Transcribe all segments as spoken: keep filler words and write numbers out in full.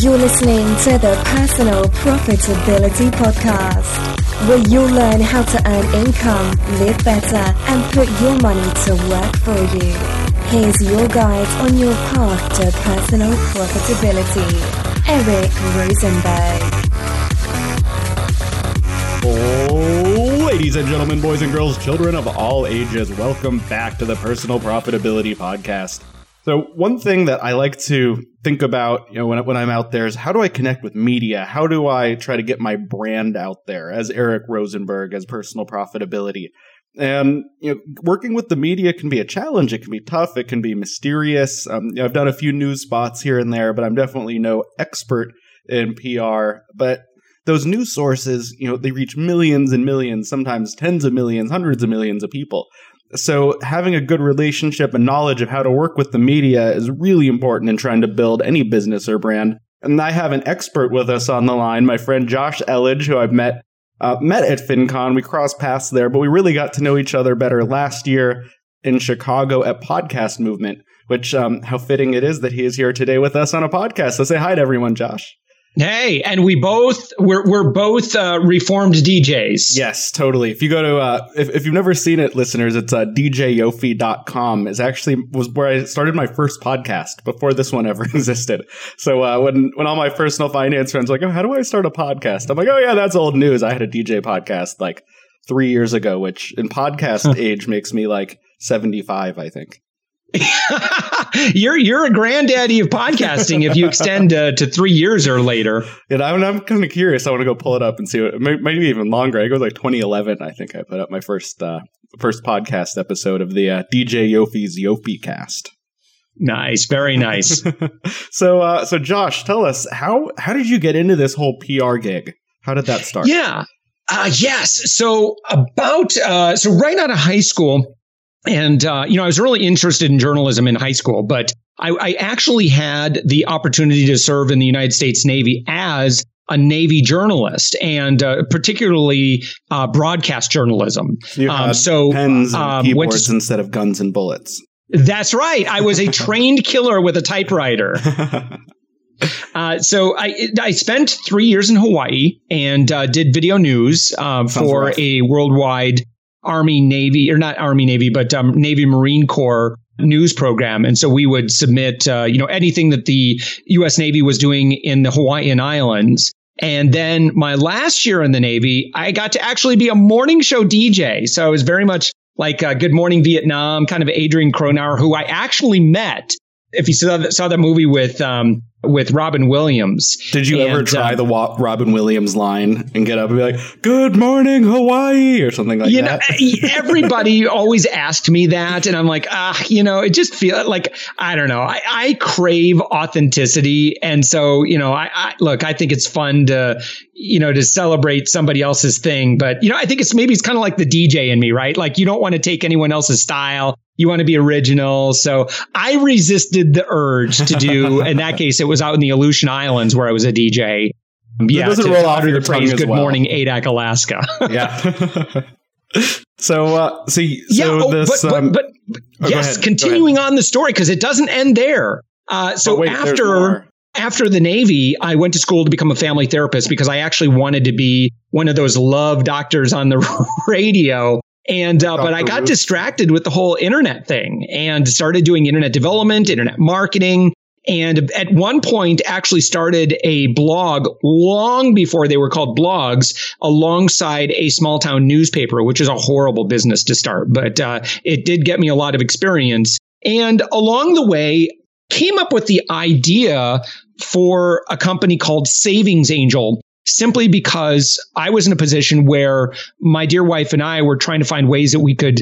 You're listening to the Personal Profitability Podcast, where you'll learn how to earn income, live better, and put your money to work for you. Here's your guide on your path to personal profitability, Eric Rosenberg. Oh, ladies and gentlemen, boys and girls, children of all ages, welcome back to the Personal Profitability Podcast. So one thing that I like to think about, you know, when, when I'm out there is how do I connect with media? How do I try to get my brand out there as Eric Rosenberg, as personal profitability? And you know, working with the media can be a challenge. It can be tough. It can be mysterious. Um, you know, I've done a few news spots here and there, but I'm definitely no expert in P R. But those news sources, you know, they reach millions and millions, sometimes tens of millions, hundreds of millions of people. So having a good relationship and knowledge of how to work with the media is really important in trying to build any business or brand. And I have an expert with us on the line, my friend Josh Elledge, who I've met uh, met at FinCon. We crossed paths there, but we really got to know each other better last year in Chicago at Podcast Movement, which um, how fitting it is that he is here today with us on a podcast. So say hi to everyone, Josh. Hey, and we both we're we're both uh, reformed D Js. Yes, totally. If you go to uh, if if you've never seen it, listeners, it's uh, D J Yofi dot com. Is actually was where I started my first podcast before this one ever existed. So uh, when when all my personal finance friends were like, oh, how do I start a podcast? I'm like, oh yeah, that's old news. I had a D J podcast like three years ago, which in podcast age makes me like seventy-five, I think. you're you're a granddaddy of podcasting if you extend uh, to three years or later. And I'm, I'm kind of curious. I want to go pull it up and see what. Maybe even longer. I go like twenty eleven. I think I put up my first uh, first podcast episode of the uh, D J Yofi's Yofi Cast. Nice, very nice. so uh, so Josh, tell us how how did you get into this whole P R gig? How did that start? Yeah, uh, yes. So about uh, so right out of high school. And, uh, you know, I was really interested in journalism in high school, but I, I actually had the opportunity to serve in the United States Navy as a Navy journalist and uh, particularly uh, broadcast journalism. So you um, so, pens and um, keyboards to, instead of guns and bullets. That's right. I was a trained killer with a typewriter. Uh, so I, I spent three years in Hawaii and uh, did video news uh, for rough. a worldwide Army, Navy, or not Army, Navy, but um, Navy Marine Corps news program. And so we would submit, uh, you know, anything that the U S Navy was doing in the Hawaiian Islands. And then my last year in the Navy, I got to actually be a morning show D J. So it was very much like uh, Good Morning Vietnam, kind of Adrian Cronauer, who I actually met. If you saw that, saw that movie with um, with Robin Williams. Did you and, ever try um, the wa- Robin Williams line and get up and be like, good morning, Hawaii, or something like you that? You know, everybody always asked me that. And I'm like, ah, you know, it just feels like, I don't know. I, I crave authenticity. And so, you know, I, I look, I think it's fun to, you know, to celebrate somebody else's thing. But, you know, I think it's maybe it's kind of like the D J in me, right? Like you don't want to take anyone else's style. You want to be original. So I resisted the urge to do, in that case, it was out in the Aleutian Islands where I was a D J. Yeah, it doesn't roll out of your praise. Good well. morning, Adak, Alaska. Yeah. so, uh, so, so yeah, oh, this. But, um, but, but, but oh, yes, ahead, continuing on the story, because it doesn't end there. Uh, so wait, after. After the Navy, I went to school to become a family therapist because I actually wanted to be one of those love doctors on the radio. And uh, but I got distracted with the whole internet thing and started doing internet development, internet marketing. And at one point, actually started a blog long before they were called blogs alongside a small town newspaper, which is a horrible business to start. But uh, it did get me a lot of experience. And along the way, came up with the idea for a company called Savings Angel, simply because I was in a position where my dear wife and I were trying to find ways that we could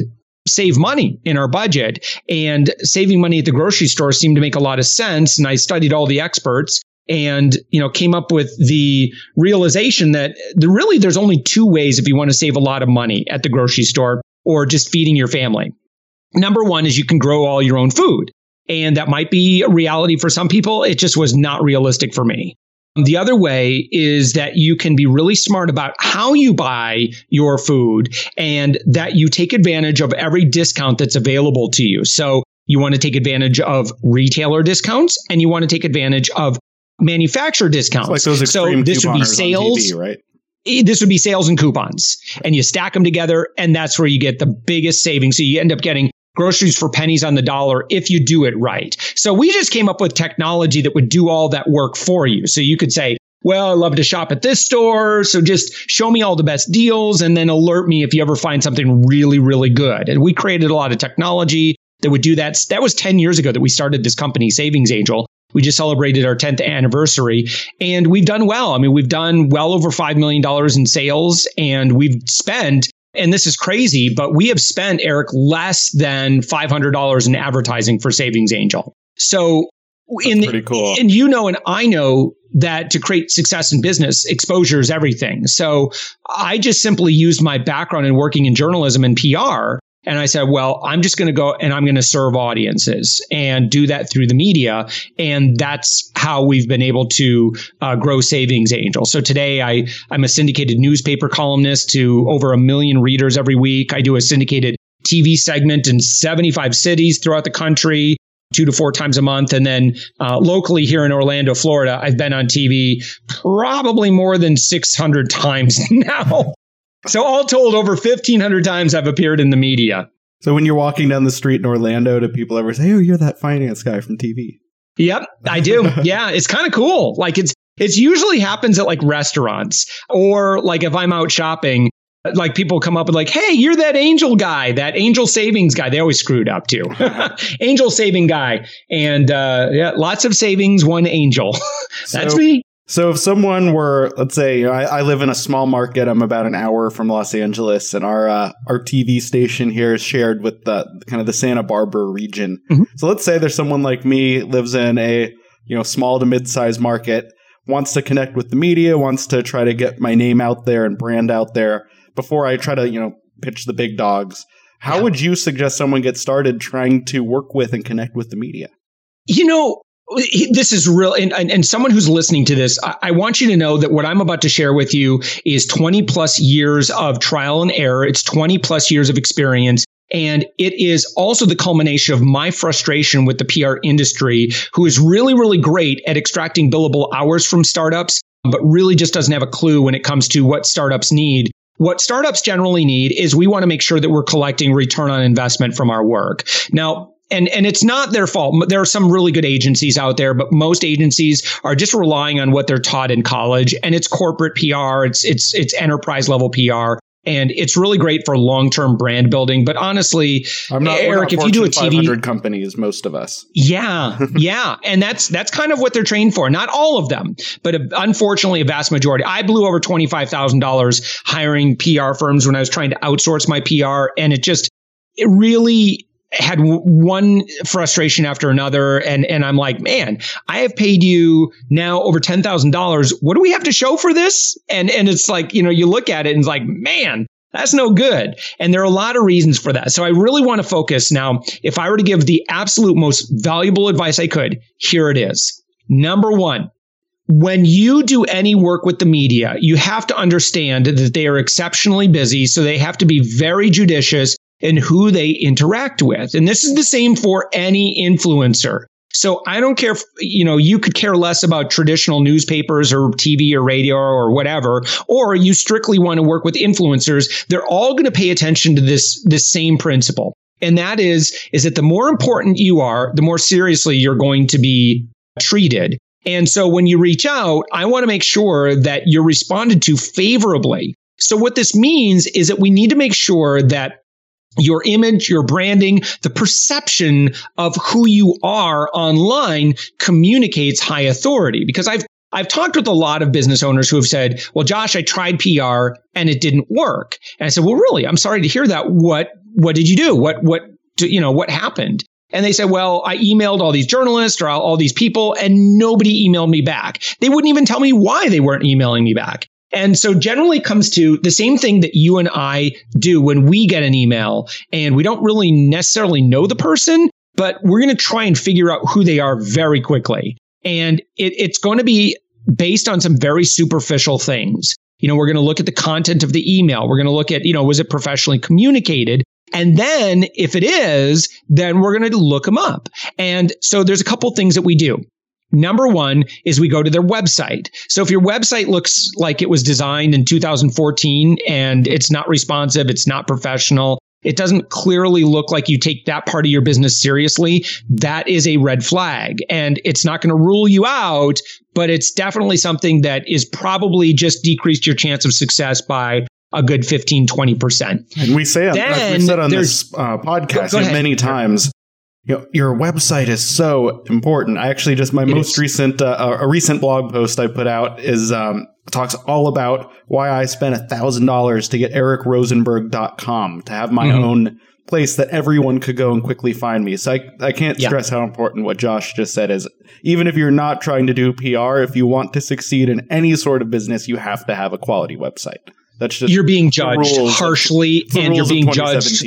save money in our budget. And saving money at the grocery store seemed to make a lot of sense. And I studied all the experts and, you know, came up with the realization that the, really there's only two ways if you want to save a lot of money at the grocery store or just feeding your family. Number one is you can grow all your own food. And that might be a reality for some people. It just was not realistic for me. The other way is that you can be really smart about how you buy your food and that you take advantage of every discount that's available to you. So you want to take advantage of retailer discounts and you want to take advantage of manufacturer discounts. It's like those extreme so this would be sales, on T V, right? This would be sales and coupons, and you stack them together, and that's where you get the biggest savings. So you end up getting groceries for pennies on the dollar if you do it right. So we just came up with technology that would do all that work for you. So you could say, well, I love to shop at this store, so just show me all the best deals and then alert me if you ever find something really, really good. And we created a lot of technology that would do that. That was ten years ago that we started this company, Savings Angel. We just celebrated our tenth anniversary, and we've done well. I mean, we've done well over five million dollars in sales, and we've spent, and this is crazy, but we have spent, Eric, less than five hundred dollars in advertising for Savings Angel. So, in the, pretty cool. And you know, and I know that to create success in business, exposure is everything. So I just simply used my background in working in journalism and P R. And I said, well, I'm just going to go and I'm going to serve audiences and do that through the media. And that's how we've been able to uh, grow Savings Angel. So today I, I'm a syndicated newspaper columnist to over a million readers every week. I do a syndicated T V segment in seventy-five cities throughout the country, two to four times a month. And then uh, locally here in Orlando, Florida, I've been on T V probably more than six hundred times now. So all told, over fifteen hundred times I've appeared in the media. So when you're walking down the street in Orlando, do people ever say, oh, you're that finance guy from T V? Yep, I do. Yeah, it's kind of cool. Like it's it's usually happens at like restaurants or like if I'm out shopping, like people come up and like, hey, you're that angel guy, that angel savings guy. They always screwed up too. Angel saving guy. And uh, yeah, lots of savings, one angel. That's so- me. So if someone were, let's say, you know, I, I live in a small market, I'm about an hour from Los Angeles, and our uh, our T V station here is shared with the kind of the Santa Barbara region. Mm-hmm. So let's say there's someone like me, lives in a you know small to mid-sized market, wants to connect with the media, wants to try to get my name out there and brand out there before I try to you know pitch the big dogs. How yeah. would you suggest someone get started trying to work with and connect with the media? You know. This is real. And, and, and someone who's listening to this, I, I want you to know that what I'm about to share with you is twenty plus years of trial and error. It's twenty plus years of experience. And it is also the culmination of my frustration with the P R industry, who is really, really great at extracting billable hours from startups, but really just doesn't have a clue when it comes to what startups need. What startups generally need is we want to make sure that we're collecting return on investment from our work. Now, And and it's not their fault. There are some really good agencies out there, but most agencies are just relying on what they're taught in college. And it's corporate P R. It's it's it's enterprise level P R. And it's really great for long term brand building. But honestly, I'm not, Eric, if you do a T V, five hundred companies, most of us. Yeah, yeah, and that's that's kind of what they're trained for. Not all of them, but a, unfortunately, a vast majority. I blew over twenty-five thousand dollars hiring P R firms when I was trying to outsource my P R, and it just it really. had one frustration after another. And, and I'm like, man, I have paid you now over ten thousand dollars. What do we have to show for this? And, and it's like, you know, you look at it and it's like, man, that's no good. And there are a lot of reasons for that. So I really want to focus now. If I were to give the absolute most valuable advice I could, here it is. Number one, when you do any work with the media, you have to understand that they are exceptionally busy. So they have to be very judicious and who they interact with. And this is the same for any influencer. So I don't care if, you know, you could care less about traditional newspapers or T V or radio or whatever, or you strictly want to work with influencers. They're all going to pay attention to this, this same principle. And that is, is that the more important you are, the more seriously you're going to be treated. And so when you reach out, I want to make sure that you're responded to favorably. So what this means is that we need to make sure that your image, your branding, the perception of who you are online communicates high authority. Because I've I've talked with a lot of business owners who have said, well, Josh, I tried P R and it didn't work. And I said, well, really? I'm sorry to hear that. What what did you do? What what you know, what happened? And they said, well, I emailed all these journalists or all these people and nobody emailed me back. They wouldn't even tell me why they weren't emailing me back. And so generally comes to the same thing that you and I do when we get an email and we don't really necessarily know the person, but we're going to try and figure out who they are very quickly. And it, it's going to be based on some very superficial things. You know, we're going to look at the content of the email. We're going to look at, you know, was it professionally communicated? And then if it is, then we're going to look them up. And so there's a couple things that we do. Number one is we go to their website. So if your website looks like it was designed in two thousand fourteen and it's not responsive, it's not professional, it doesn't clearly look like you take that part of your business seriously, that is a red flag. And it's not going to rule you out, but it's definitely something that is probably just decreased your chance of success by a good fifteen, twenty percent. And we say, on, as we said on this uh, podcast many times, you know, your website is so important. I actually just, my it most is. recent, uh, a recent blog post I put out is, um, talks all about why I spent a thousand dollars to get eric rosenberg dot com to have my mm-hmm. own place that everyone could go and quickly find me. So I, I can't yeah. stress how important what Josh just said is. Even if you're not trying to do P R, if you want to succeed in any sort of business, you have to have a quality website. That's just, you're being judged harshly of, and you're being judged.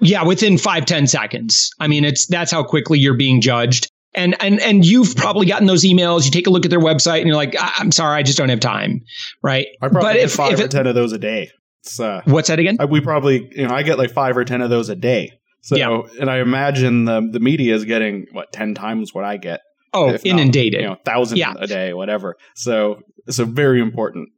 Yeah. Within five, ten seconds. I mean, it's, that's how quickly you're being judged. And, and, and you've probably gotten those emails. You take a look at their website and you're like, I- I'm sorry, I just don't have time. Right. I probably but get if, five if it, or ten of those a day. It's, uh, what's that again? I, we probably, you know, I get like five or ten of those a day. So, yeah. and I imagine the, the media is getting what, ten times what I get. Oh, inundated. Not, you know, thousand yeah. a day, whatever. So, so very important.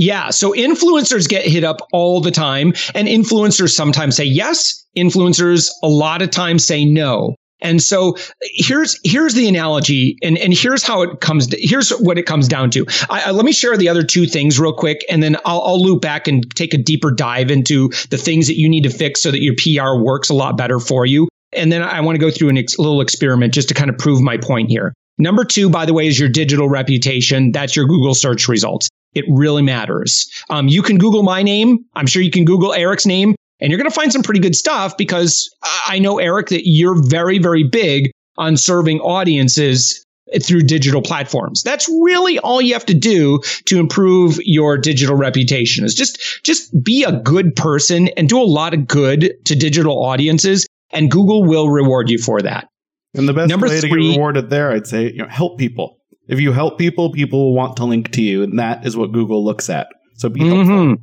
Yeah. So influencers get hit up all the time, and influencers sometimes say yes. Influencers a lot of times say no. And so here's here's the analogy, and, and here's how it comes. To, here's what it comes down to. I, I, let me share the other two things real quick, and then I'll, I'll loop back and take a deeper dive into the things that you need to fix so that your P R works a lot better for you. And then I want to go through an ex- little experiment just to kind of prove my point here. Number two, by the way, is your digital reputation. That's your Google search results. It really matters. Um, you can Google my name. I'm sure you can Google Eric's name, and you're going to find some pretty good stuff, because I know, Eric, that you're very, very big on serving audiences through digital platforms. That's really all you have to do to improve your digital reputation, is just, just be a good person and do a lot of good to digital audiences, and Google will reward you for that. And the best Number way three, to get rewarded there, I'd say, you know, help people. If you help people, people will want to link to you. And that is what Google looks at. So be helpful. Mm-hmm.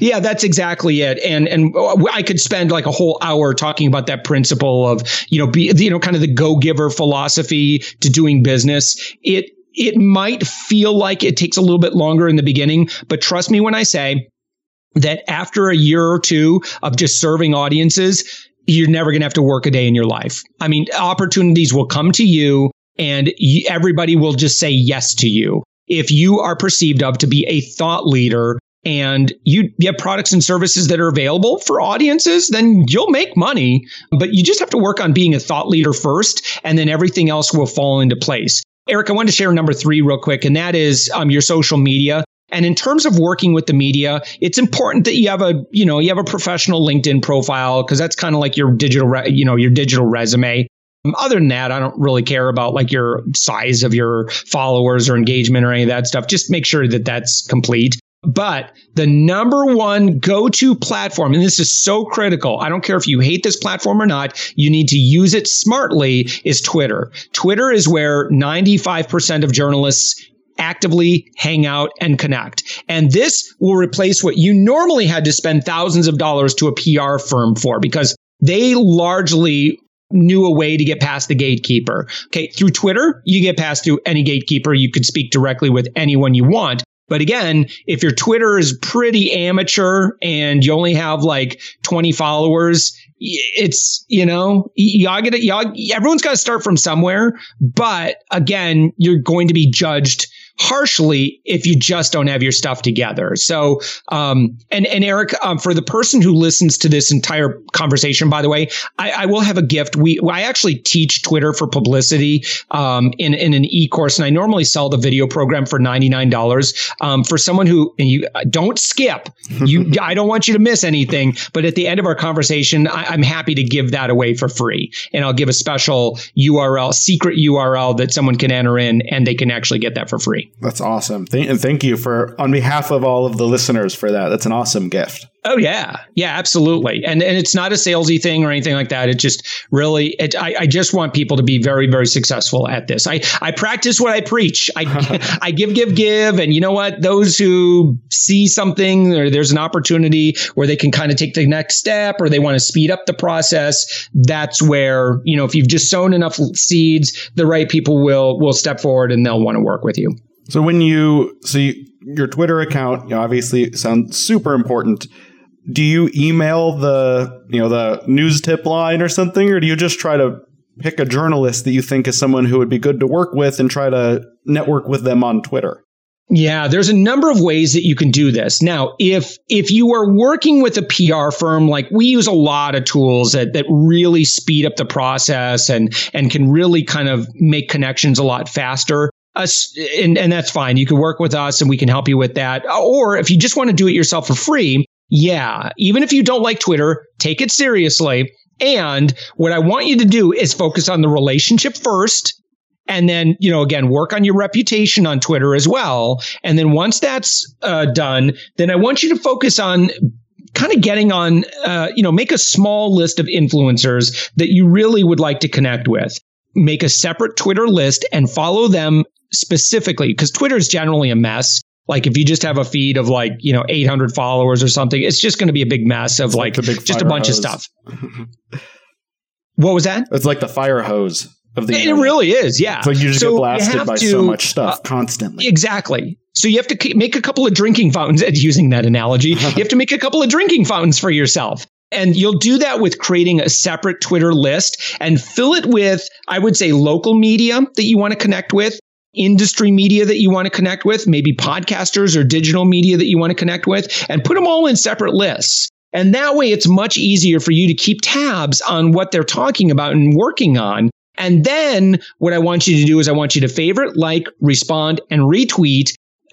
Yeah, that's exactly it. And and I could spend like a whole hour talking about that principle of, you know, be, you know, kind of the go-giver philosophy to doing business. It it might feel like it takes a little bit longer in the beginning, but trust me when I say that after a year or two of just serving audiences, you're never going to have to work a day in your life. I mean, opportunities will come to you. And everybody will just say yes to you if you are perceived of to be a thought leader, and you have products and services that are available for audiences, then you'll make money. But you just have to work on being a thought leader first, and then everything else will fall into place. Eric, I wanted to share number three real quick, and that is um, your social media. And in terms of working with the media, it's important that you have a, you know, you have a professional LinkedIn profile, because that's kind of like your digital, re- you know, your digital resume. Other than that, I don't really care about like your size of your followers or engagement or any of that stuff. Just make sure that that's complete. But the number one go-to platform, and this is so critical, I don't care if you hate this platform or not, you need to use it smartly, is Twitter. Twitter is where ninety-five percent of journalists actively hang out and connect. And this will replace what you normally had to spend thousands of dollars to a P R firm for, because they largely knew a way to get past the gatekeeper. Okay, through Twitter, you get past through any gatekeeper. You could speak directly with anyone you want. But again, if your Twitter is pretty amateur and you only have like twenty followers, it's, you know, y'all get it. Y'all, everyone's got to start from somewhere. But again, you're going to be judged harshly if you just don't have your stuff together. So, um, and, and Eric, um, for the person who listens to this entire conversation, by the way, I, I will have a gift. We, I actually teach Twitter for publicity, um, in, in an e-course, and I normally sell the video program for ninety-nine dollars. Um, for someone who, and you uh, don't skip, you, I don't want you to miss anything, but at the end of our conversation, I, I'm happy to give that away for free. And I'll give a special U R L, secret U R L that someone can enter in, and they can actually get that for free. That's awesome. Thank, and thank you for, on behalf of all of the listeners, for that. That's an awesome gift. Oh, yeah. Yeah, absolutely. And and it's not a salesy thing or anything like that. It just really, it, I, I just want people to be very, very successful at this. I, I practice what I preach. I, I give, give, give. And you know what? Those who see something or there's an opportunity where they can kind of take the next step or they want to speed up the process, that's where, you know, if you've just sown enough seeds, the right people will will step forward and they'll want to work with you. So when you see your Twitter account, you know, obviously sounds super important. Do you email the, you know, the news tip line or something, or do you just try to pick a journalist that you think is someone who would be good to work with and try to network with them on Twitter? Yeah, there's a number of ways that you can do this. Now, if if you are working with a P R firm, like we use a lot of tools that that really speed up the process and and can really kind of make connections a lot faster. Us, and, and that's fine. You can work with us and we can help you with that. Or if you just want to do it yourself for free, yeah, even if you don't like Twitter, take it seriously. And what I want you to do is focus on the relationship first. And then, you know, again, work on your reputation on Twitter as well. And then once that's uh, done, then I want you to focus on kind of getting on, uh, you know, make a small list of influencers that you really would like to connect with. Make a separate Twitter list and follow them specifically, because Twitter is generally a mess. Like if you just have a feed of like, you know, eight hundred followers or something, it's just going to be a big mess of like, like just a bunch hose. Of stuff. What was that? It's like the fire hose of the It internet. Really is. Yeah. It's like you just so get blasted by to, so much stuff uh, constantly. Exactly. So you have to make a couple of drinking fountains, using that analogy, you have to make a couple of drinking fountains for yourself. And you'll do that with creating a separate Twitter list and fill it with, I would say, local media that you want to connect with, industry media that you want to connect with, maybe podcasters or digital media that you want to connect with, and put them all in separate lists. And that way, it's much easier for you to keep tabs on what they're talking about and working on. And then what I want you to do is I want you to favorite, like, respond, and retweet.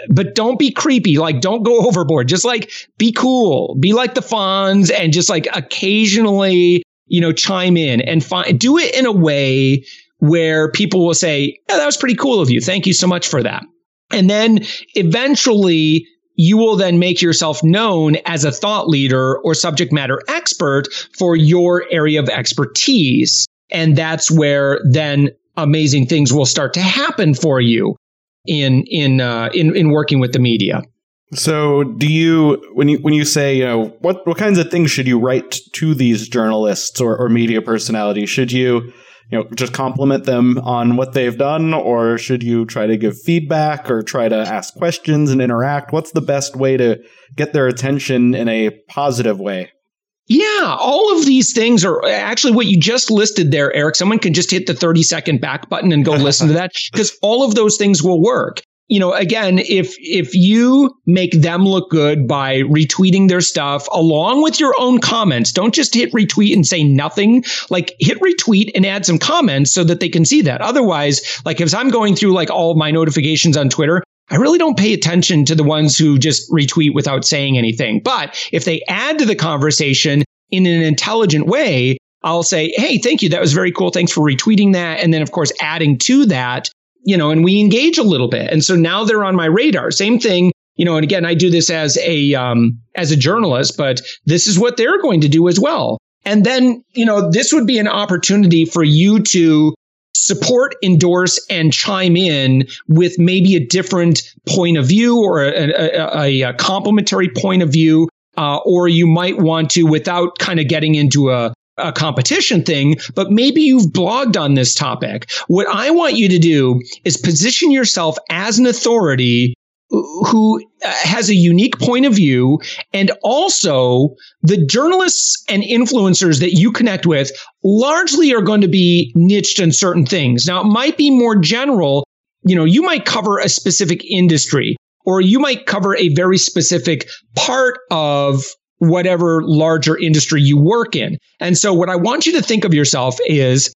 But don't be creepy. Like, don't go overboard. Just like, be cool. Be like the Fonz and just like occasionally, you know, chime in and find, do it in a way where people will say, oh, that was pretty cool of you. Thank you so much for that. And then eventually you will then make yourself known as a thought leader or subject matter expert for your area of expertise. And that's where then amazing things will start to happen for you. In in uh, in in working with the media. So, do you when you when you say, you know, what what kinds of things should you write to these journalists or, or media personalities? Should you you know just compliment them on what they've done, or should you try to give feedback or try to ask questions and interact? What's the best way to get their attention in a positive way? Yeah, all of these things are actually what you just listed there, Eric. Someone can just hit the thirty second back button and go listen to that, because all of those things will work. You know, again, if if you make them look good by retweeting their stuff along with your own comments, don't just hit retweet and say nothing. Like, hit retweet and add some comments so that they can see that. Otherwise, like if I'm going through like all my notifications on Twitter, I really don't pay attention to the ones who just retweet without saying anything. But if they add to the conversation in an intelligent way, I'll say, hey, thank you. That was very cool. Thanks for retweeting that. And then, of course, adding to that, you know, and we engage a little bit. And so now they're on my radar. Same thing. You know, and again, I do this as a um, as a journalist, but this is what they're going to do as well. And then, you know, this would be an opportunity for you to support, endorse, and chime in with maybe a different point of view or a, a, a complementary point of view. Uh, or you might want to, without kind of getting into a, a competition thing, but maybe you've blogged on this topic. What I want you to do is position yourself as an authority who has a unique point of view. And also, the journalists and influencers that you connect with largely are going to be niched in certain things. Now, it might be more general. You know, you might cover a specific industry, or you might cover a very specific part of whatever larger industry you work in. And so what I want you to think of yourself is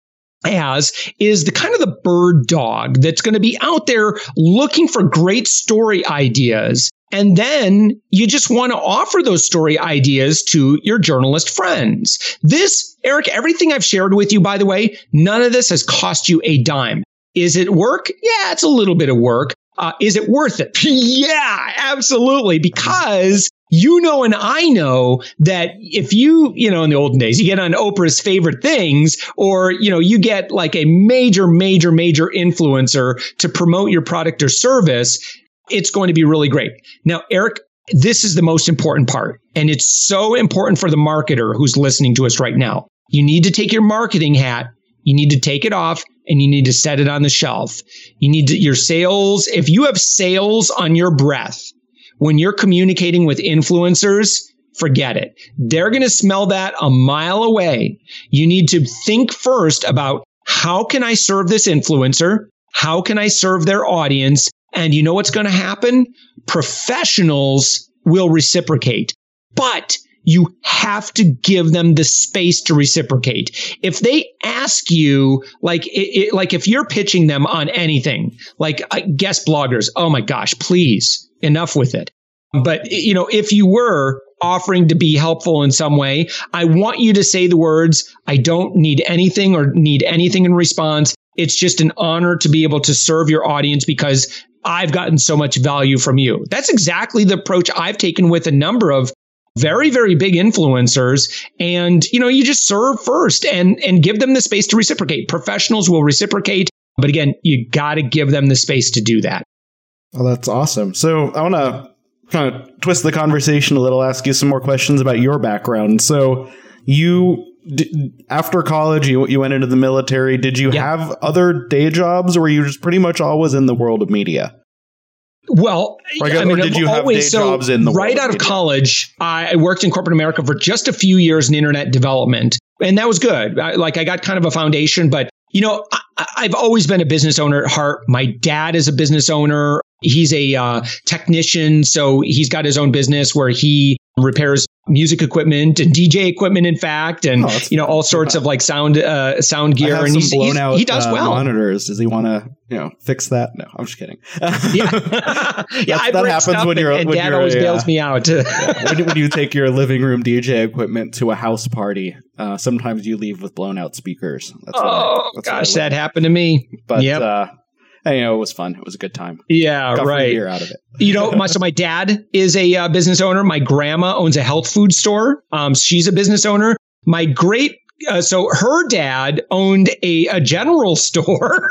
as is the kind of the bird dog that's going to be out there looking for great story ideas. And then you just want to offer those story ideas to your journalist friends. This, Eric, everything I've shared with you, by the way, none of this has cost you a dime. Is it work? Yeah, it's a little bit of work. Uh, is it worth it? Yeah, absolutely. Because you know, and I know that if you, you know, in the olden days, you get on Oprah's Favorite Things, or, you know, you get like a major, major, major influencer to promote your product or service, it's going to be really great. Now, Eric, this is the most important part, and it's so important for the marketer who's listening to us right now. You need to take your marketing hat, you need to take it off, and you need to set it on the shelf. You need to, your sales, if you have sales on your breath, when you're communicating with influencers, forget it. They're going to smell that a mile away. You need to think first about, how can I serve this influencer? How can I serve their audience? And you know what's going to happen? Professionals will reciprocate. But you have to give them the space to reciprocate. If they ask you, like, it, it, like if you're pitching them on anything, like uh, guest bloggers, oh my gosh, please, enough with it. But, you know, if you were offering to be helpful in some way, I want you to say the words, I don't need anything or need anything in response. It's just an honor to be able to serve your audience because I've gotten so much value from you. That's exactly the approach I've taken with a number of very, very big influencers. And, you know, you just serve first and, and give them the space to reciprocate. Professionals will reciprocate. But again, you got to give them the space to do that. Well, that's awesome. So I want to kind of twist the conversation a little, ask you some more questions about your background. So you... after college, you you went into the military. Did you yeah. have other day jobs, or were you just pretty much always in the world of media? Well, like, I mean, did you have day so jobs in the right world out of media? College? I worked in corporate America for just a few years in internet development, and that was good. I, like I got kind of a foundation, but you know, I, I've always been a business owner at heart. My dad is a business owner. He's a uh, technician, so he's got his own business where he repairs music equipment and D J equipment, in fact, and oh, you know, all sorts of like sound uh, sound gear. I have and some he's, blown he's, out, he does uh, well. Monitors. Does he want to you know fix that? No, I'm just kidding. yeah, yeah I that happens when you're. And, when and Dad you're, always yeah. bails me out. yeah. when, when you take your living room D J equipment to a house party, uh, sometimes you leave with blown out speakers. That's oh I, that's gosh, that happened to me. But yep. uh, I, you know, it was fun. It was a good time. Yeah, Got right. Year out of it. You know, my, so my dad is a uh, business owner. My grandma owns a health food store. Um, she's a business owner. My great, uh, so her dad owned a, a general store.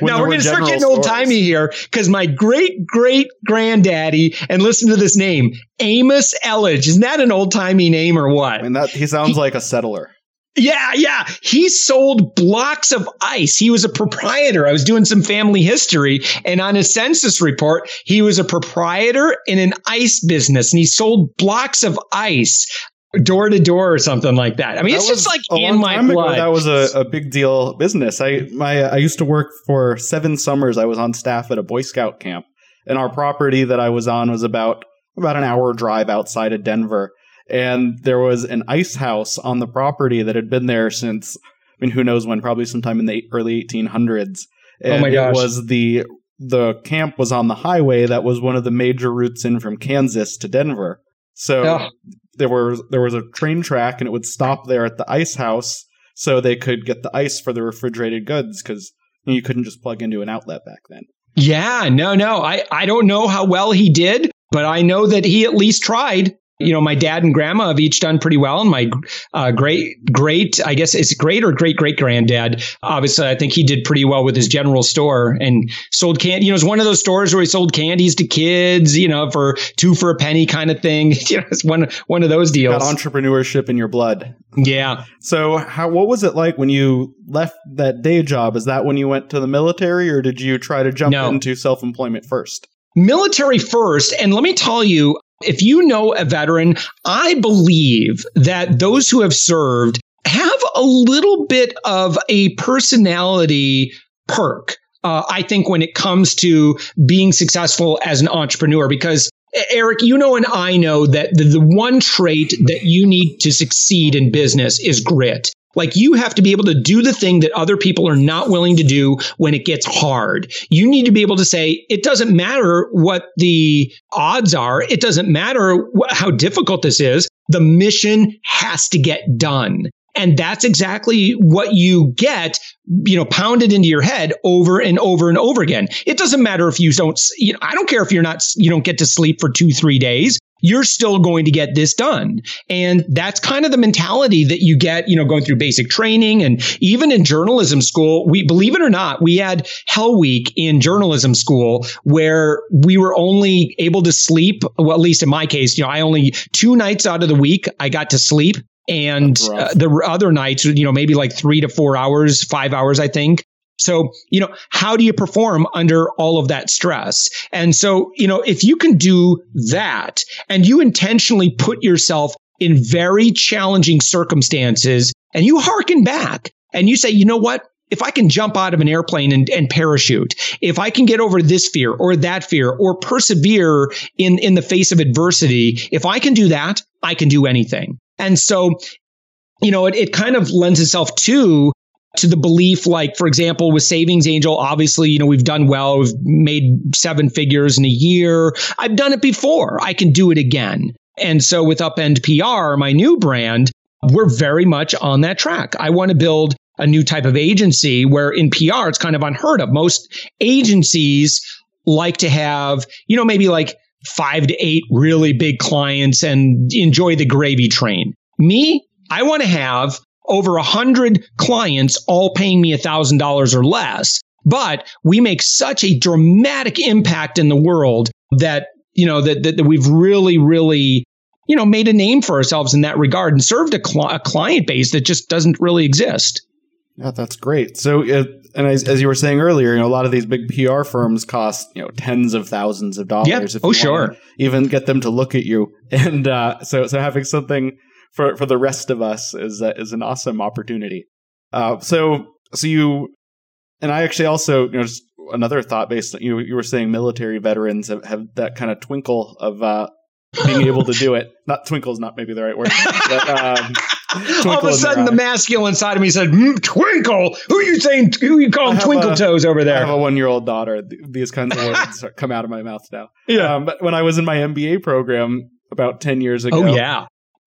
Now we're going to start getting old timey here because my great great granddaddy, and listen to this name, Amos Elledge. Isn't that an old timey name or what? I mean, that he sounds he, like a settler. Yeah, yeah. He sold blocks of ice. He was a proprietor. I was doing some family history, and on a census report, he was a proprietor in an ice business, and he sold blocks of ice door to door or something like that. I mean, that it's just like in my blood. Ago, that was a, a big deal business. I my I used to work for seven summers. I was on staff at a Boy Scout camp, and our property that I was on was about about an hour drive outside of Denver. And there was an ice house on the property that had been there since, I mean, who knows when, probably sometime in the early eighteen hundreds. And oh my gosh. It was the, the camp was on the highway that was one of the major routes in from Kansas to Denver. So oh. there were, there was a train track and it would stop there at the ice house so they could get the ice for the refrigerated goods because you couldn't just plug into an outlet back then. Yeah, no, no. I, I don't know how well he did, but I know that he at least tried. You know, my dad and grandma have each done pretty well. And my uh, great, great, I guess it's great or great, great granddad. Obviously, I think he did pretty well with his general store and sold candy. You know, it's one of those stores where he sold candies to kids, you know, for two for a penny kind of thing. You know, it's one, one of those deals. Got entrepreneurship in your blood. Yeah. So how, what was it like when you left that day job? Is that when you went to the military or did you try to jump no. into self-employment first? Military first. And let me tell you, if you know a veteran, I believe that those who have served have a little bit of a personality perk, uh, I think, when it comes to being successful as an entrepreneur. Because, Eric, you know and I know that the, the one trait that you need to succeed in business is grit. Like, you have to be able to do the thing that other people are not willing to do when it gets hard. You need to be able to say, it doesn't matter what the odds are. It doesn't matter wh- how difficult this is. The mission has to get done. And that's exactly what you get, you know, pounded into your head over and over and over again. It doesn't matter if you don't, you know, I don't care if you're not, you don't get to sleep for two, three days. You're still going to get this done. And that's kind of the mentality that you get, you know, going through basic training. And even in journalism school, we, believe it or not, we had Hell Week in journalism school where we were only able to sleep. Well, at least in my case, you know, I only two nights out of the week, I got to sleep. And uh, the other nights, you know, maybe like three to four hours, five hours, I think. So, you know, how do you perform under all of that stress? And so, you know, if you can do that and you intentionally put yourself in very challenging circumstances and you hearken back and you say, you know what? If I can jump out of an airplane and, and parachute, if I can get over this fear or that fear or persevere in, in the face of adversity, if I can do that, I can do anything. And so, you know, it, it kind of lends itself to to the belief, like, for example, with Savings Angel, obviously, you know, we've done well. We've made seven figures in a year. I've done it before. I can do it again. And so with Upend P R, my new brand, we're very much on that track. I want to build a new type of agency where in P R, it's kind of unheard of. Most agencies like to have, you know, maybe like five to eight really big clients and enjoy the gravy train. Me, I want to have over a hundred clients all paying me a thousand dollars or less, but we make such a dramatic impact in the world that, you know, that, that, that we've really, really, you know, made a name for ourselves in that regard and served a, cl- a client base that just doesn't really exist. Yeah, that's great. So, uh, and as, as you were saying earlier, you know, a lot of these big P R firms cost, you know, tens of thousands of dollars. Yep. If oh, you sure. Even get them to look at you, and uh, so so having something for, for the rest of us is uh, is an awesome opportunity. Uh, so so you and I actually also, you know, just another thought based. You know, you were saying military veterans have, have that kind of twinkle of uh, being able to do it. Not twinkle is not maybe the right word. But, um, all of a sudden, the masculine side of me said, mm, "Twinkle? Who you saying? Who you calling twinkle a, toes over there?" I have a one-year-old daughter. These kinds of words come out of my mouth now. Yeah, um, but when I was in my M B A program about ten years ago, oh yeah,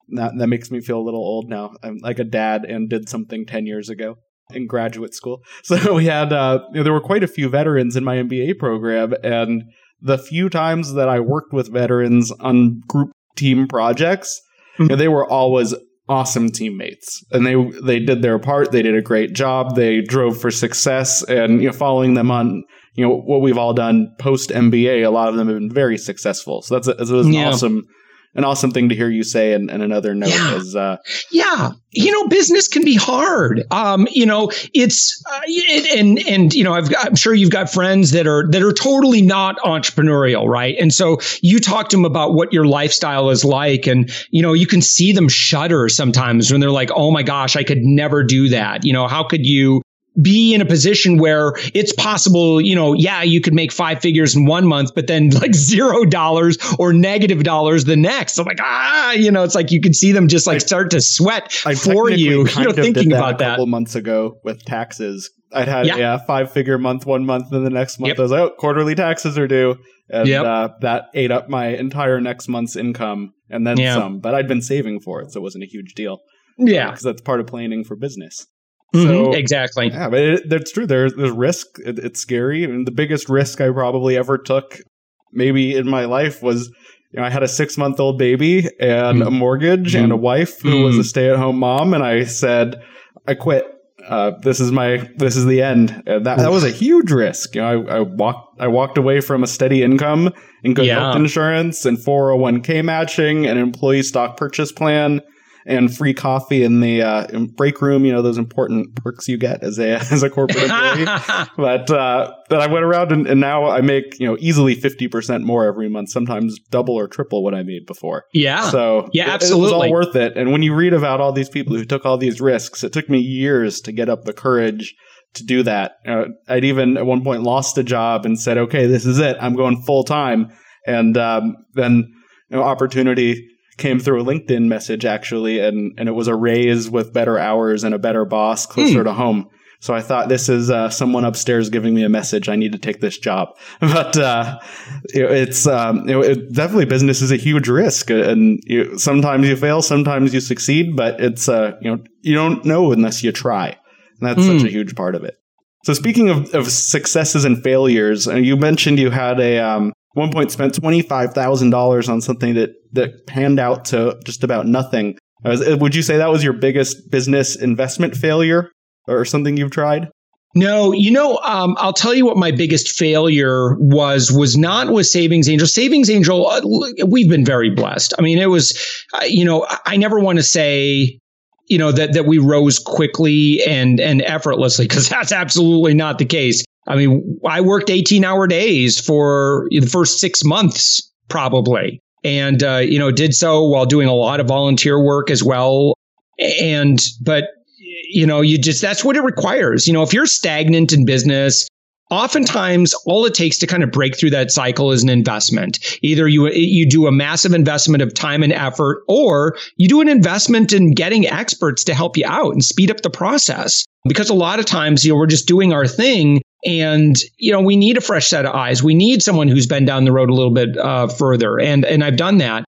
that, that makes me feel a little old now. I'm like a dad and did something ten years ago in graduate school. So we had uh, you know, there were quite a few veterans in my M B A program, and the few times that I worked with veterans on group team projects, mm-hmm. you know, they were always awesome teammates, and they they did their part. They did a great job. They drove for success, and, you know, following them on, you know, what we've all done post M B A, a lot of them have been very successful. So that's a, that's an yeah. awesome, an awesome thing to hear you say. And, and another note yeah. is, uh, yeah, you know, business can be hard. Um, you know, it's uh, it, and and you know, I've got, I'm sure you've got friends that are that are totally not entrepreneurial, right? And so you talk to them about what your lifestyle is like, and, you know, you can see them shudder sometimes when they're like, "Oh my gosh, I could never do that." You know, how could you be in a position where it's possible, you know, yeah, you could make five figures in one month, but then like zero dollars or negative dollars the next. So I'm like, ah, you know, it's like you can see them just like I, start to sweat I for you, kind you know, of thinking did that about that. A couple that. months ago with taxes, I'd had yeah, yeah five figure month one month, and the next month yep. I was like, oh, quarterly taxes are due, and yep. uh, that ate up my entire next month's income and then yeah. some. But I'd been saving for it, so it wasn't a huge deal. Yeah, because uh, that's part of planning for business. So, mm-hmm, exactly. Yeah, but it, that's true. There's, there's risk. It, it's scary. And the biggest risk I probably ever took maybe in my life was, you know, I had a six-month-old baby and mm. a mortgage mm. and a wife who mm. was a stay-at-home mom. And I said, I quit. Uh, this is my this is the end. And that, that was a huge risk. You know, I, I walked I walked away from a steady income and good yeah. health insurance and four oh one k matching and employee stock purchase plan. And free coffee in the uh, break room, you know, those important perks you get as a as a corporate employee. But uh, but I went around and, and now I make, you know, easily fifty percent more every month, sometimes double or triple what I made before. Yeah. So yeah, it, absolutely. It was all worth it. And when you read about all these people who took all these risks, it took me years to get up the courage to do that. Uh, I'd even at one point lost a job and said, okay, this is it. I'm going full time. And um, then, you know, opportunity came through a LinkedIn message, actually, and, and it was a raise with better hours and a better boss closer mm. to home. So I thought, this is uh, someone upstairs giving me a message. I need to take this job. But uh, it, it's um, it, it, definitely, business is a huge risk, and you, sometimes you fail, sometimes you succeed. But it's uh, you know you don't know unless you try, and that's mm. such a huge part of it. So speaking of, of successes and failures, you mentioned you had a um, at one point spent twenty-five thousand dollars on something that that panned out to just about nothing. Would you say that was your biggest business investment failure, or something you've tried? No, you know, um, I'll tell you what my biggest failure was, was not with Savings Angel. Savings Angel, uh, we've been very blessed. I mean, it was, uh, you know, I never want to say, you know, that that we rose quickly and and effortlessly, because that's absolutely not the case. I mean, I worked eighteen hour days for the first six months, probably. And, uh, you know, did so while doing a lot of volunteer work as well. And, but, you know, you just, that's what it requires. You know, if you're stagnant in business, oftentimes all it takes to kind of break through that cycle is an investment. Either you, you do a massive investment of time and effort, or you do an investment in getting experts to help you out and speed up the process. Because a lot of times, you know, we're just doing our thing. And, you know, we need a fresh set of eyes. We need someone who's been down the road a little bit uh, further. And and I've done that.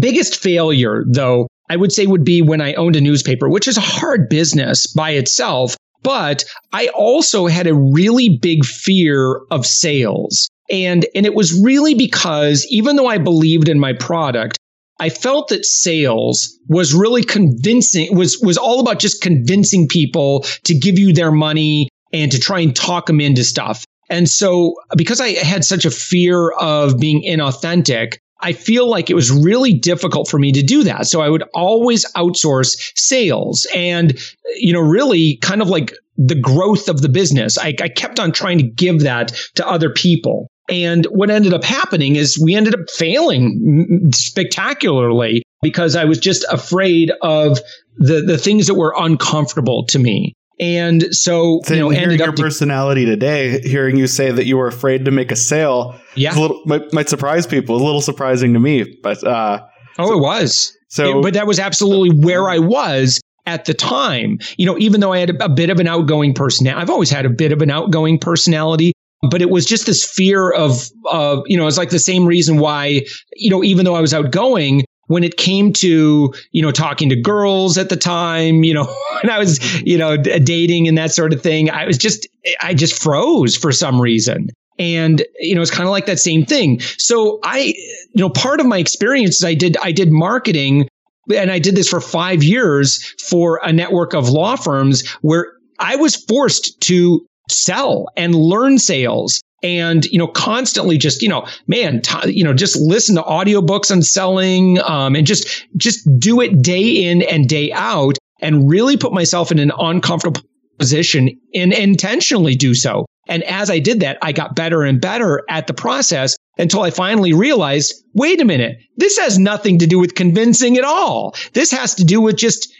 Biggest failure, though, I would say would be when I owned a newspaper, which is a hard business by itself. But I also had a really big fear of sales. And, and it was really because even though I believed in my product, I felt that sales was really convincing, was was all about just convincing people to give you their money and to try and talk them into stuff. And so because I had such a fear of being inauthentic, I feel like it was really difficult for me to do that. So I would always outsource sales and, you know, really kind of like the growth of the business. I, I kept on trying to give that to other people. And what ended up happening is we ended up failing spectacularly because I was just afraid of the, the things that were uncomfortable to me. And so, so, you know, ended up your to, personality today, hearing you say that you were afraid to make a sale, yeah, a little, might, might surprise people. A little surprising to me, but uh, oh, so, it was. So, it, but that was absolutely where I was at the time. You know, even though I had a, a bit of an outgoing personality, I've always had a bit of an outgoing personality. But it was just this fear of, of, you know, it's like the same reason why, you know, even though I was outgoing, when it came to, you know, talking to girls at the time, you know, when I was, you know, dating and that sort of thing, I was just, I just froze for some reason. And, you know, it's kind of like that same thing. So I, you know, part of my experience is I did, I did marketing, and I did this for five years for a network of law firms where I was forced to sell and learn sales. And, you know, constantly just, you know, man, t- you know, just listen to audiobooks on selling um, and just just do it day in and day out, and really put myself in an uncomfortable position and intentionally do so. And as I did that, I got better and better at the process until I finally realized, wait a minute, this has nothing to do with convincing at all. This has to do with just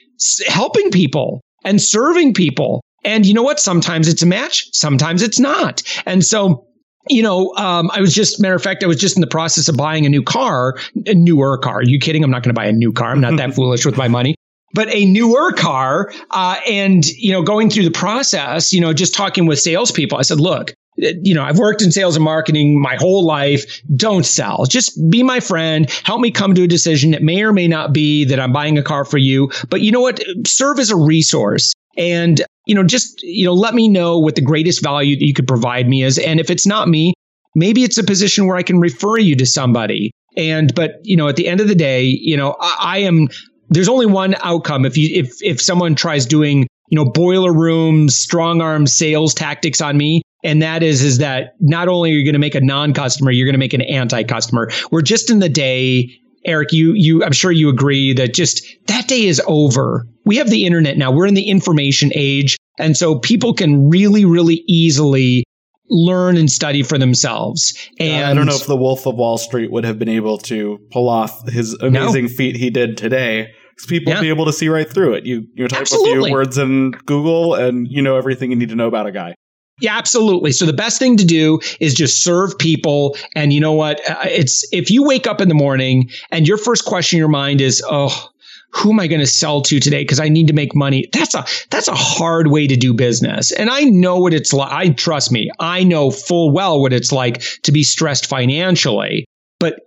helping people and serving people. And you know what? Sometimes it's a match. Sometimes it's not. And so, you know, um, I was just, matter of fact, I was just in the process of buying a new car, a newer car. Are you kidding? I'm not going to buy a new car. I'm not that foolish with my money, but a newer car. Uh, and, you know, going through the process, you know, just talking with salespeople, I said, look, you know, I've worked in sales and marketing my whole life. Don't sell. Just be my friend. Help me come to a decision. It may or may not be that I'm buying a car for you, but you know what? Serve as a resource. And, you know, just, you know, let me know what the greatest value that you could provide me is. And if it's not me, maybe it's a position where I can refer you to somebody. And, but, you know, at the end of the day, you know, I, I am, there's only one outcome. If you, if, if someone tries doing, you know, boiler room, strong arm sales tactics on me, and that is, is that not only are you going to make a non-customer, you're going to make an anti-customer. We're just in the day, Eric, you, you, I'm sure you agree that just that day is over. We have the internet now. We're in the information age. And so people can really, really easily learn and study for themselves. And uh, I don't know if the Wolf of Wall Street would have been able to pull off his amazing no. feat he did today. People yeah. be able to see right through it. You, you type Absolutely. a few words in Google and you know everything you need to know about a guy. Yeah, absolutely. So the best thing to do is just serve people. And you know what? It's if you wake up in the morning and your first question in your mind is, oh, who am I going to sell to today? Because I need to make money. That's a that's a hard way to do business. And I know what it's like. I trust me. I know full well what it's like to be stressed financially. But y-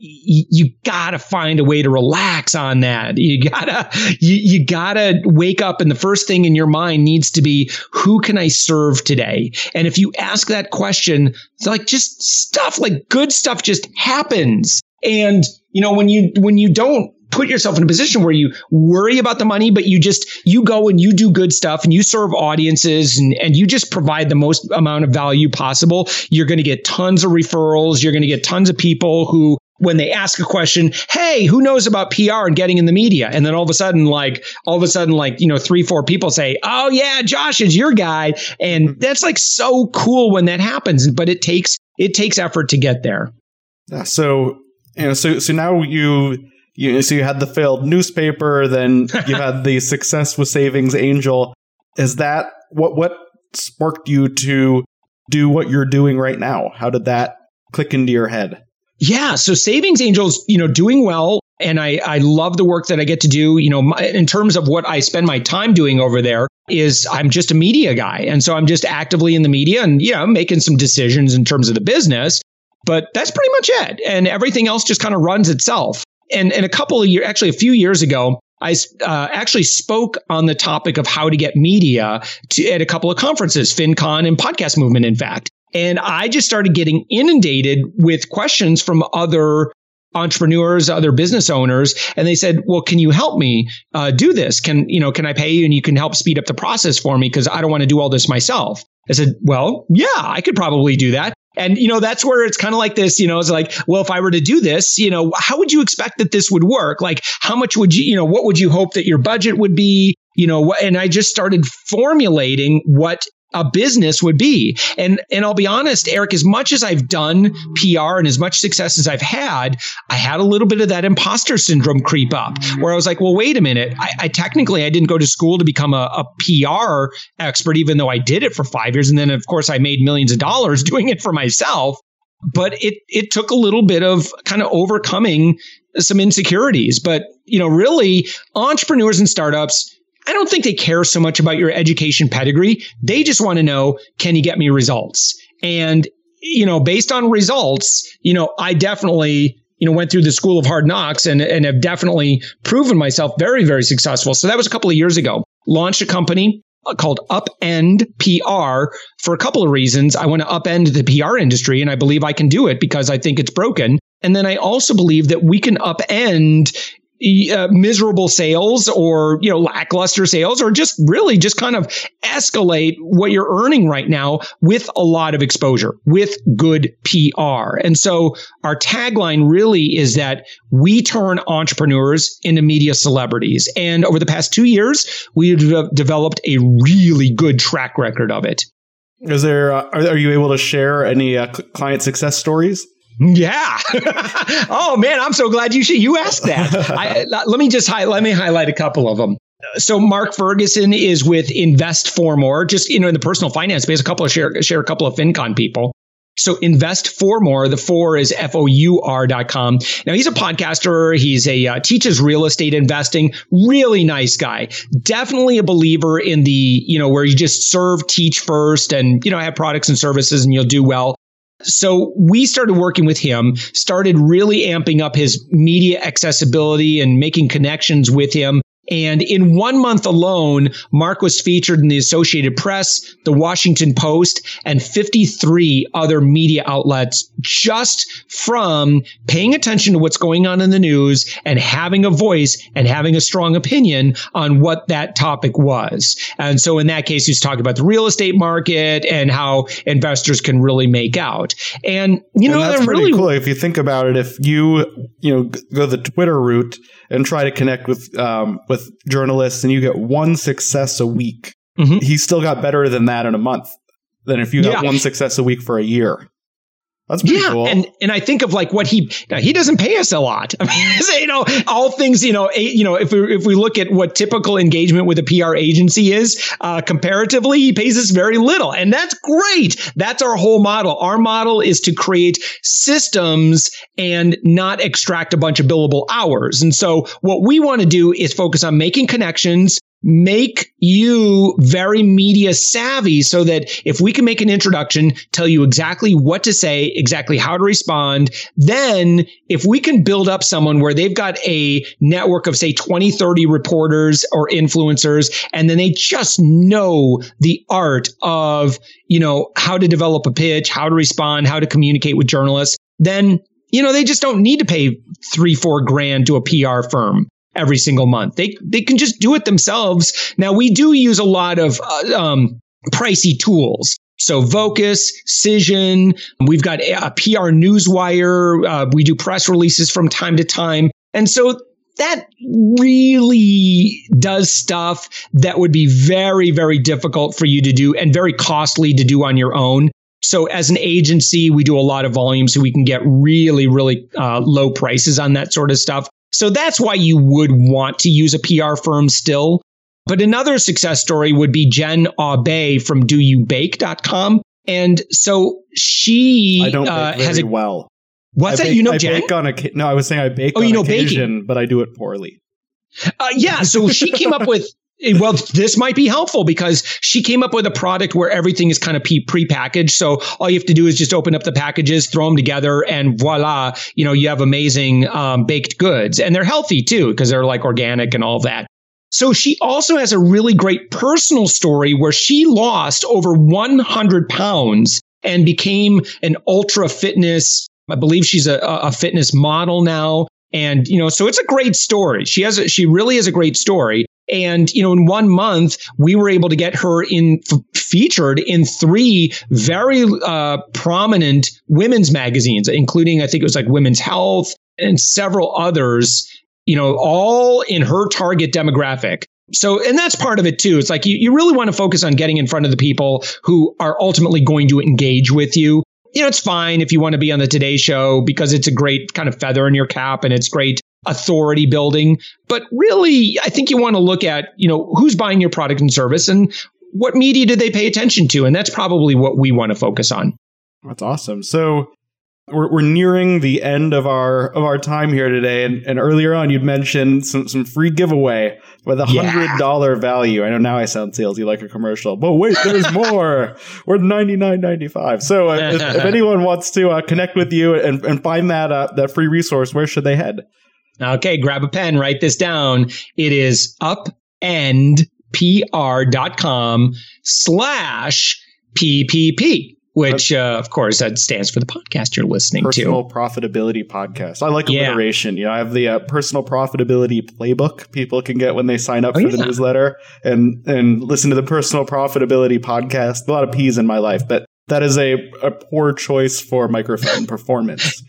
you gotta find a way to relax on that. You gotta you, you gotta wake up, and the first thing in your mind needs to be, who can I serve today? And if you ask that question, it's like just stuff, like good stuff just happens. And you know, when you when you don't put yourself in a position where you worry about the money, but you just, you go and you do good stuff and you serve audiences and, and you just provide the most amount of value possible, you're going to get tons of referrals. You're going to get tons of people who, when they ask a question, hey, who knows about P R and getting in the media? And then all of a sudden, like, all of a sudden, like, you know, three, four people say, oh yeah, Josh is your guy. And that's like so cool when that happens. But it takes, it takes effort to get there. So, you know, so, so now you... You, so you had the failed newspaper, then you had the success with Savings Angel. Is that what what sparked you to do what you're doing right now? How did that click into your head? Yeah, so Savings Angel's, you know, doing well, and I I love the work that I get to do. You know, my, in terms of what I spend my time doing over there, is I'm just a media guy, and so I'm just actively in the media, and yeah, you know, making some decisions in terms of the business, but that's pretty much it, and everything else just kind of runs itself. And and a couple of years, actually a few years ago, I uh, actually spoke on the topic of how to get media to, at a couple of conferences, FinCon and Podcast Movement, in fact. And I just started getting inundated with questions from other entrepreneurs, other business owners, and they said, "Well, can you help me uh, do this? Can you know? Can I pay you and you can help speed up the process for me because I don't want to do all this myself?" I said, "Well, yeah, I could probably do that." And, you know, that's where it's kind of like this, you know, it's like, well, if I were to do this, you know, how would you expect that this would work? Like, how much would you, you know, what would you hope that your budget would be? You know, and I just started formulating what a business would be. And, and I'll be honest, Eric, as much as I've done P R and as much success as I've had, I had a little bit of that imposter syndrome creep up where I was like, well, wait a minute. I, I technically, I didn't go to school to become a, a P R expert, even though I did it for five years. And then of course I made millions of dollars doing it for myself, but it, it took a little bit of kind of overcoming some insecurities, but you know, really entrepreneurs and startups, I don't think they care so much about your education pedigree. They just want to know, can you get me results? And, you know, based on results, you know, I definitely, you know, went through the school of hard knocks and, and have definitely proven myself very, very successful. So that was a couple of years ago. Launched a company called Upend P R for a couple of reasons. I want to upend the P R industry, and I believe I can do it because I think it's broken. And then I also believe that we can upend Uh, miserable sales or, you know, lackluster sales, or just really just kind of escalate what you're earning right now with a lot of exposure, with good P R. And so our tagline really is that we turn entrepreneurs into media celebrities. And over the past two years, we've developed a really good track record of it. Is there, uh, are, are you able to share any uh, client success stories? Yeah. Oh man, I'm so glad you you asked that. I, let me just hi- let me highlight a couple of them. So Mark Ferguson is with InvestFourMore, just you know in the personal finance space. A couple of share share a couple of FinCon people. So InvestFourMore, the four is F O U R dot com. Now he's a podcaster. He's a uh, teaches real estate investing. Really nice guy. Definitely a believer in the you know where you just serve, teach first, and you know have products and services, and you'll do well. So we started working with him, started really amping up his media accessibility and making connections with him. And in one month alone, Mark was featured in the Associated Press, the Washington Post, and fifty-three other media outlets just from paying attention to what's going on in the news and having a voice and having a strong opinion on what that topic was. And so in that case, he's talking about the real estate market and how investors can really make out. And, you know, and that's pretty really cool. If you think about it, if you, you know, go the Twitter route and try to connect with, um, with with journalists and you get one success a week, mm-hmm. He still got better than that in a month than if you got yeah. one success a week for a year. That's pretty yeah, cool. And, and I think of like what he, now he doesn't pay us a lot. I mean, you know, all things, you know, you know, if we, if we look at what typical engagement with a P R agency is, uh, comparatively, he pays us very little. And that's great. That's our whole model. Our model is to create systems and not extract a bunch of billable hours. And so what we want to do is focus on making connections, make you very media savvy so that if we can make an introduction, tell you exactly what to say, exactly how to respond, then if we can build up someone where they've got a network of, say, twenty, thirty reporters or influencers, and then they just know the art of, you know, how to develop a pitch, how to respond, how to communicate with journalists, then, you know, they just don't need to pay three, four grand to a P R firm every single month. They they can just do it themselves. Now, we do use a lot of uh, um, pricey tools. So Vocus, Cision, we've got a P R Newswire. Uh, we do press releases from time to time. And so that really does stuff that would be very, very difficult for you to do and very costly to do on your own. So as an agency, we do a lot of volume, so we can get really, really uh, low prices on that sort of stuff. So that's why you would want to use a P R firm still. But another success story would be Jen Aubey from do you bake dot com. And so she I don't bake uh, has very a well. What's I that? Bake, you know, I Jen? Bake on a, no, I was saying I bake oh, on you know occasion, baking. But I do it poorly. Uh, yeah. So she came up with, well, this might be helpful because she came up with a product where everything is kind of pre-packaged. So all you have to do is just open up the packages, throw them together, and voila, you know, you have amazing um, baked goods. And they're healthy too, because they're like organic and all that. So she also has a really great personal story where she lost over one hundred pounds and became an ultra fitness. I believe she's a, a fitness model now. And, you know, so it's a great story. She has, a, she really is a great story. And, you know, in one month, we were able to get her in f- featured in three very uh, prominent women's magazines, including, I think it was like Women's Health and several others, you know, all in her target demographic. So, and that's part of it too. It's like you, you really want to focus on getting in front of the people who are ultimately going to engage with you. You know, it's fine if you want to be on the Today Show because it's a great kind of feather in your cap and it's great authority building. But really, I think you want to look at, you know, who's buying your product and service and what media do they pay attention to? And that's probably what we want to focus on. That's awesome. So we're, we're nearing the end of our of our time here today. And, and earlier on, you'd mentioned some, some free giveaway with a one hundred dollars yeah. value. I know now I sound salesy like a commercial, but wait, there's more. We're ninety-nine ninety-five. So uh, if, if anyone wants to uh, connect with you and, and find that uh, that free resource, where should they head? Okay, grab a pen, write this down. It is upend P R dot com slash P P P, which, uh, of course, that stands for the podcast you're listening personal to. Personal Profitability Podcast. I like alliteration. Yeah. You know, I have the uh, Personal Profitability Playbook people can get when they sign up oh, for yeah. the newsletter and, and listen to the Personal Profitability Podcast. A lot of P's in my life, but that is a, a poor choice for microphone performance.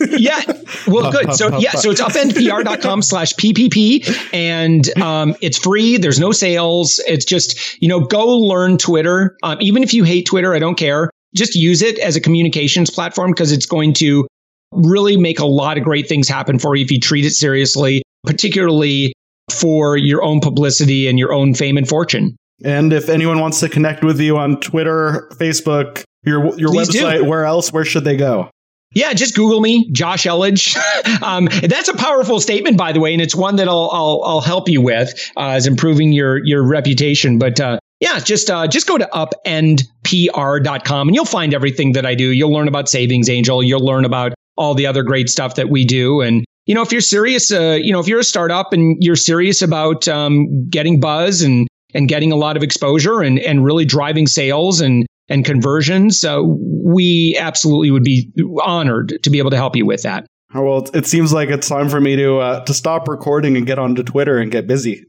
Yeah. Well, puff, good. Puff, so, puff, yeah. Puff. So, it's upend P R dot com slash P P P. And um, it's free. There's no sales. It's just, you know, go learn Twitter. Um, even if you hate Twitter, I don't care. Just use it as a communications platform because it's going to really make a lot of great things happen for you if you treat it seriously, particularly for your own publicity and your own fame and fortune. And if anyone wants to connect with you on Twitter, Facebook, your your Please website, do. Where else? Where should they go? Yeah, just Google me, Josh Elledge. um, that's a powerful statement, by the way, and it's one that I'll I'll, I'll help you with uh, as improving your your reputation. But uh, yeah, just uh, just go to upend P R dot com and you'll find everything that I do. You'll learn about Savings Angel. You'll learn about all the other great stuff that we do. And you know, if you're serious, uh, you know, if you're a startup and you're serious about um, getting buzz and and getting a lot of exposure and, and really driving sales and, and conversions. So we absolutely would be honored to be able to help you with that. Oh, well, it seems like it's time for me to uh, to stop recording and get onto Twitter and get busy.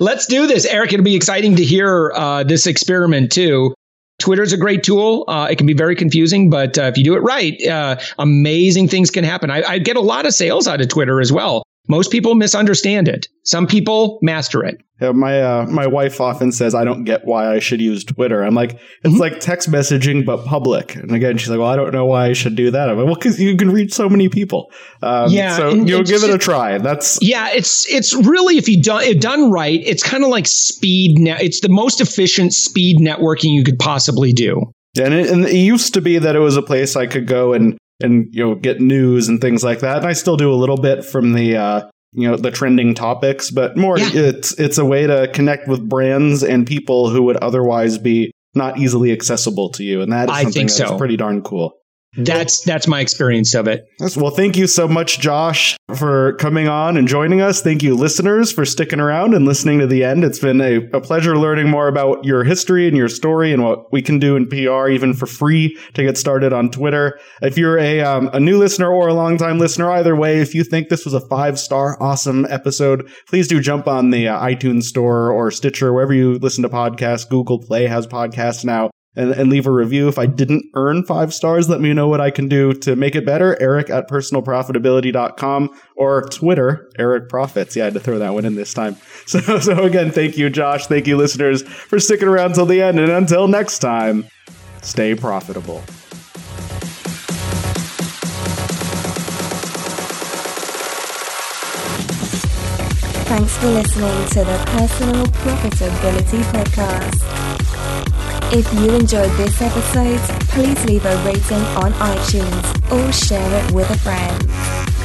Let's do this, Eric. It'll be exciting to hear uh, this experiment, too. Twitter is a great tool. Uh, it can be very confusing, but uh, if you do it right, uh, amazing things can happen. I, I get a lot of sales out of Twitter as well. Most people misunderstand it. Some people master it. Yeah, my uh, my wife often says, I don't get why I should use Twitter. I'm like, it's mm-hmm. like text messaging, but public. And again, she's like, well, I don't know why I should do that. I'm like, well, because you can reach so many people. Um, yeah, so you'll give it a try. That's Yeah, it's it's really, if you done, it done right, it's kind of like speed. Ne- it's the most efficient speed networking you could possibly do. And it, and it used to be that it was a place I could go and and you know get news and things like that. And I still do a little bit from the uh, you know the trending topics, but more yeah. it's it's a way to connect with brands and people who would otherwise be not easily accessible to you. And that is something I think that's so. pretty darn cool. That's that's my experience of it. Well, thank you so much, Josh, for coming on and joining us. Thank you, listeners, for sticking around and listening to the end. It's been a, a pleasure learning more about your history and your story and what we can do in P R, even for free, to get started on Twitter. If you're a um, a new listener or a longtime listener, either way, if you think this was a five-star awesome episode, please do jump on the uh, iTunes store or Stitcher, wherever you listen to podcasts. Google Play has podcasts now. And, and leave a review. If I didn't earn five stars, let me know what I can do to make it better. Eric at personal profitability dot com or Twitter, Eric Profits. Yeah, I had to throw that one in this time. So, so again, thank you, Josh. Thank you, listeners, for sticking around till the end. And until next time, stay profitable. Thanks for listening to the Personal Profitability Podcast. If you enjoyed this episode, please leave a rating on iTunes or share it with a friend.